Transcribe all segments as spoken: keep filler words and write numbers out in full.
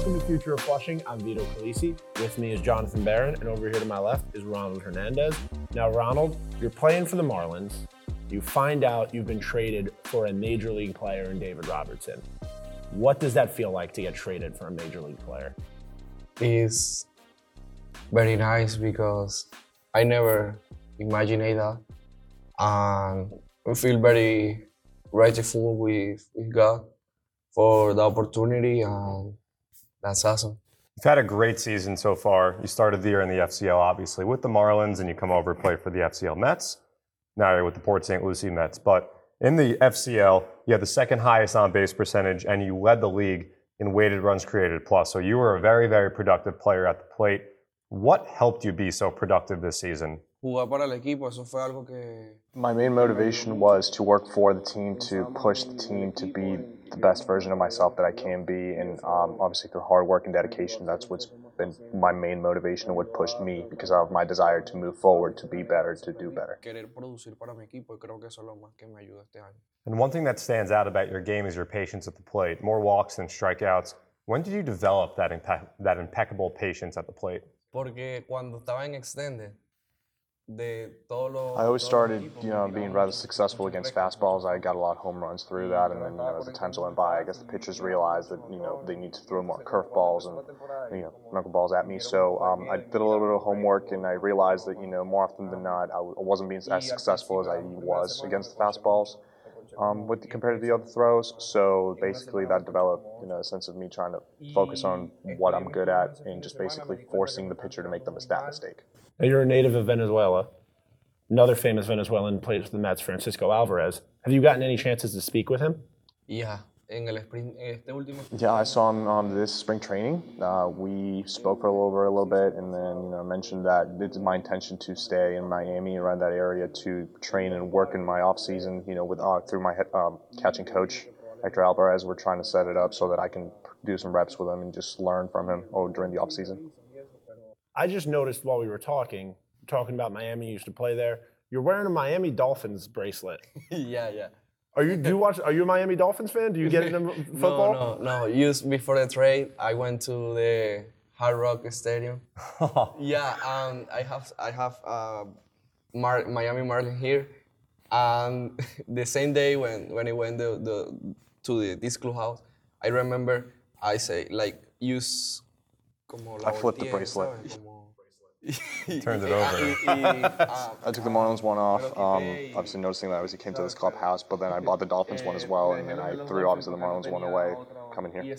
Welcome to Future of Flushing. I'm Vito Calissi. With me is Jonathan Barron, and over here to my left is Ronald Hernandez. Now, Ronald, you're playing for the Marlins. You find out you've been traded for a major league player in David Robertson. What does that feel like to get traded for a major league player? It's very nice because I never imagined that. And I feel very grateful with, with God for the opportunity, and that's awesome. You've had a great season so far. You started the year in the F C L, obviously, with the Marlins, and you come over and play for the F C L Mets. Now you're with the Port Saint Lucie Mets. But in the F C L, you had the second highest on-base percentage, and you led the league in weighted runs created plus. So you were a very, very productive player at the plate. What helped you be so productive this season? My main motivation was to work for the team, to push the team to be the best version of myself that I can be, and um, obviously through hard work and dedication, that's what's been my main motivation and what pushed me because of my desire to move forward, to be better, to do better. And one thing that stands out about your game is your patience at the plate, more walks than strikeouts. When did you develop that, impe- that impeccable patience at the plate? Porque cuando estaba en extended, I always started, you know, being rather successful against fastballs. I got a lot of home runs through that, and then, you know, as the times went by, I guess the pitchers realized that, you know, they need to throw more curveballs and, you know, knuckleballs at me. So um, I did a little bit of homework, and I realized that, you know, more often than not, I wasn't being as successful as I was against the fastballs um, with the, compared to the other throws. So basically, that developed, you know, a sense of me trying to focus on what I'm good at and just basically forcing the pitcher to make the stat mistake. You're a native of Venezuela. Another famous Venezuelan plays for the Mets, Francisco Alvarez. Have you gotten any chances to speak with him? Yeah. Yeah, I saw him on this spring training. Uh, we spoke for a little, a little bit, and then, you know, mentioned that it's my intention to stay in Miami, around that area, to train and work in my off season. You know, with uh, through my um, catching coach, Hector Alvarez, we're trying to set it up so that I can do some reps with him and just learn from him oh, during the off season. I just noticed while we were talking, talking about Miami, you used to play there. You're wearing a Miami Dolphins bracelet. yeah, yeah. Are you? Do you watch? Are you a Miami Dolphins fan? Do you get into football? No, no, no. Used before the trade, I went to the Hard Rock Stadium. yeah, um, I have, I have uh, Mar- Miami Marlins here, and the same day when when I went the, the to the this clubhouse, I remember I say like use. I flipped the bracelet. Turned it over. I took the Marlins one off. Um, obviously, noticing that obviously came to this clubhouse, but then I bought the Dolphins one as well, and then I threw obviously the Marlins one away coming here.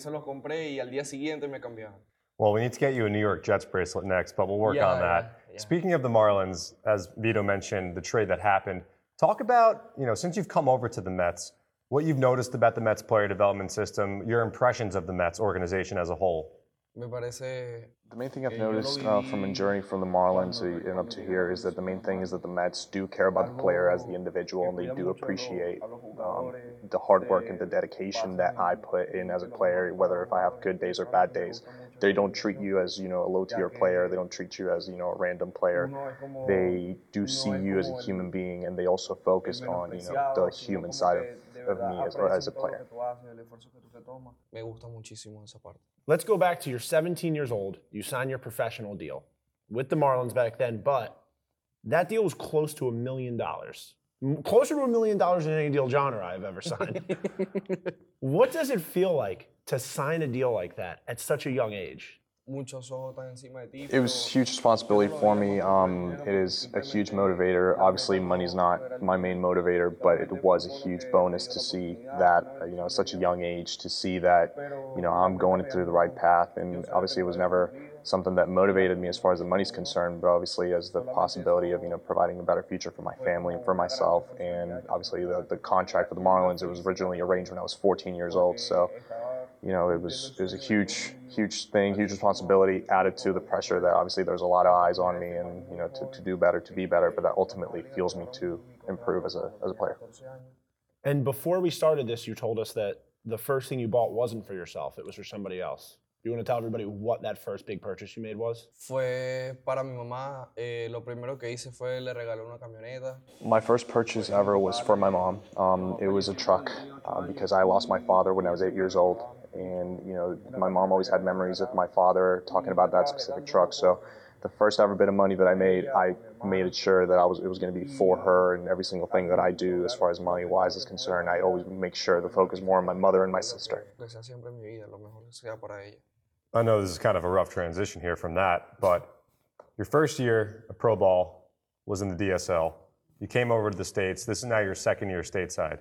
Well, we need to get you a New York Jets bracelet next, but we'll work yeah, on that. Yeah, yeah. Speaking of the Marlins, as Vito mentioned, the trade that happened. Talk about, you know, since you've come over to the Mets, what you've noticed about the Mets player development system, your impressions of the Mets organization as a whole. The main thing I've noticed uh, from a journey from the Marlins and up to here is that the main thing is that the Mets do care about the player as the individual, and they do appreciate um, the hard work and the dedication that I put in as a player, whether if I have good days or bad days. They don't treat you as, you know, a low-tier player. They don't treat you as, you know, a random player. They do see you as a human being, and they also focus on, you know, the human side of of me as, as a player. Let's go back to you're seventeen years old. You sign your professional deal with the Marlins back then, but that deal was close to a million dollars. Closer to a million dollars than any deal John or I have ever signed. What does it feel like to sign a deal like that at such a young age? It was a huge responsibility for me. Um, it is a huge motivator. Obviously, money's not my main motivator, but it was a huge bonus to see that, you know, at such a young age, to see that, you know, I'm going through the right path. And obviously, it was never something that motivated me as far as the money's concerned, but obviously as the possibility of, you know, providing a better future for my family and for myself. And obviously the, the contract for the Marlins, it was originally arranged when I was fourteen years old. So, you know, it was it was a huge, huge thing, huge responsibility added to the pressure that obviously there's a lot of eyes on me and, you know, to, to do better, to be better, but that ultimately fuels me to improve as a as a player. And before we started this, you told us that the first thing you bought wasn't for yourself, it was for somebody else. You want to tell everybody what that first big purchase you made was? Fue para mi mamá. Eh, lo primero que hice fue le regalé una camioneta. My first purchase ever was for my mom. Um, it was a truck uh, because I lost my father when I was eight years old, and you know my mom always had memories of my father talking about that specific truck. So the first ever bit of money that I made, I made it sure that I was it was going to be for her, and every single thing that I do, as far as money wise is concerned, I always make sure the focus more on my mother and my sister. I know this is kind of a rough transition here from that, but your first year of pro ball was in the D S L. You came over to the States. This is now your second year stateside,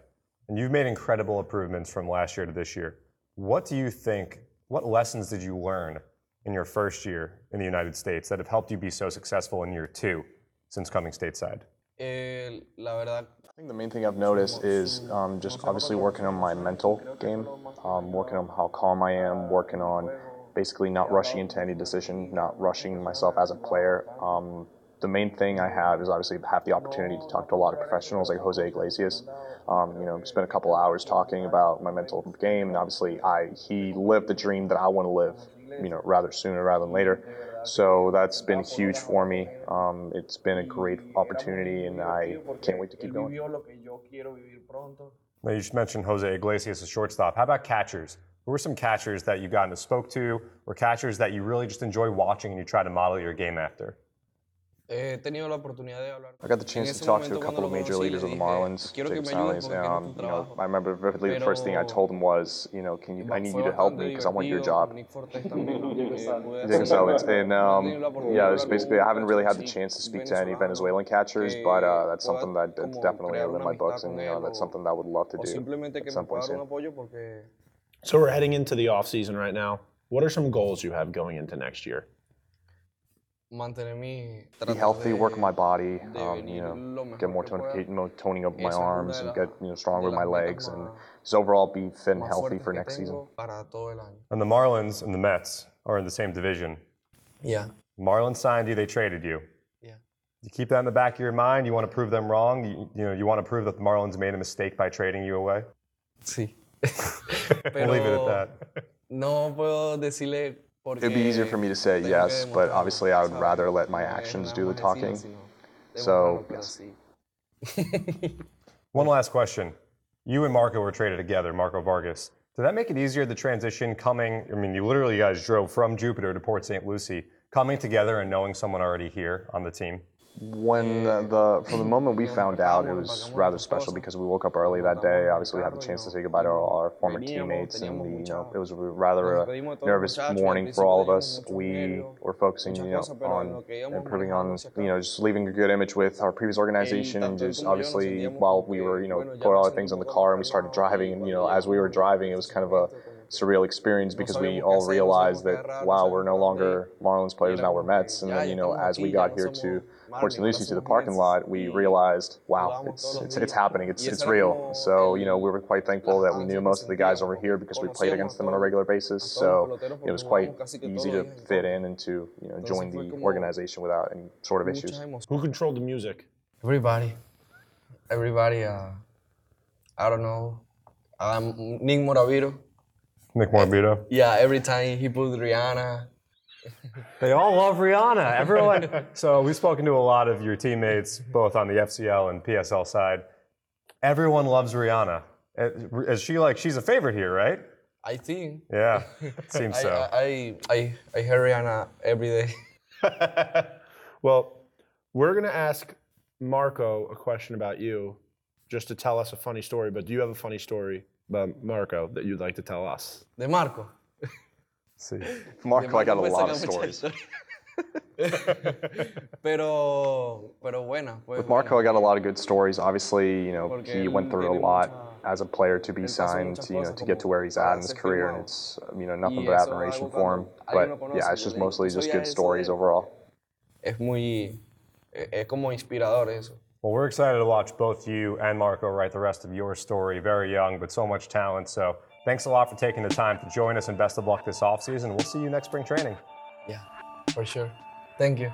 and you've made incredible improvements from last year to this year. What do you think, what lessons did you learn in your first year in the United States that have helped you be so successful in year two since coming stateside? I think the main thing I've noticed is um, just obviously working on my mental game, um, working on how calm I am, working on basically not rushing into any decision, not rushing myself as a player. Um, the main thing I have is obviously have the opportunity to talk to a lot of professionals like Jose Iglesias. Um, you know, spent a couple hours talking about my mental game, and obviously I he lived the dream that I want to live, you know, rather sooner rather than later. So that's been huge for me. Um, it's been a great opportunity, and I can't wait to keep going. Now you just mentioned Jose Iglesias, a shortstop. How about catchers? Who were some catchers that you got and spoke to, or catchers that you really just enjoy watching and you try to model your game after? I got the chance to talk to a couple of major leaguers of the Marlins, Jacob Sallings. Um, you know, I remember vividly the first thing I told him was, you know, can you, I need you to help me because I want your job. Jacob Sallings. And um, yeah, it's basically I haven't really had the chance to speak to any Venezuelan catchers, but uh, that's something that that's definitely in my books, and you know, that's something that I would love to do at some point soon. So we're heading into the off season right now. What are some goals you have going into next year? Be healthy, work my body, um, you know, get more tone, toning up my arms, and get you know stronger with my legs, and just overall be fit and healthy for next season. And the Marlins and the Mets are in the same division. Yeah. Marlins signed you; they traded you. Yeah. You keep that in the back of your mind. You want to prove them wrong. You, you know, you want to prove that the Marlins made a mistake by trading you away. Sí. We'll leave it at that. No puedo decirle. It would be easier for me to say yes, but obviously I would rather let my actions do the talking. So, yes. One last question. You and Marco were traded together, Marco Vargas. Did that make it easier, the transition coming? I mean, you literally guys drove from Jupiter to Port Saint Lucie, coming together and knowing someone already here on the team. When the, the from the moment we found out, it was rather special because we woke up early that day. Obviously, we had the chance to say goodbye to all our former teammates, and we, you know, it was rather a nervous morning for all of us. We were focusing, you know, on improving on, you know, just leaving a good image with our previous organization. And just obviously, while we were, you know, put all the things in the car and we started driving, and you know, as we were driving, it was kind of a surreal experience because we all realized that, wow, we're no longer Marlins players, now we're Mets. And then, you know, as we got here to Port Saint Lucie, to the parking lot, we realized, wow, it's it's, it's happening, it's it's real. So, you know, we were quite thankful that we knew most of the guys over here because we played against them on a regular basis. So it was quite easy to fit in and to, you know, join the organization without any sort of issues. Who controlled the music? Everybody. Everybody, uh, I don't know. Um, Nick Moravito. Nick Moravito. Yeah, every time he pulled Rihanna. They all love Rihanna. Everyone. So we've spoken to a lot of your teammates, both on the F C L and P S L side. Everyone loves Rihanna. Is she like she's a favorite here, right? I think. Yeah, it seems so. I I, I I hear Rihanna every day. Well, we're gonna ask Marco a question about you, just to tell us a funny story. But do you have a funny story about Marco that you'd like to tell us? De Marco. See. Marco, I got a lot of stories. With Marco, I got a lot of good stories. Obviously, you know, he went through a lot as a player to be signed, you know, to get to where he's at in his career, and it's, you know, nothing but admiration for him. But yeah, it's just mostly just good stories overall. Well, we're excited to watch both you and Marco write the rest of your story. Very young, but so much talent. So. Thanks a lot for taking the time to join us, and best of luck this offseason. We'll see you next spring training. Yeah, for sure. Thank you.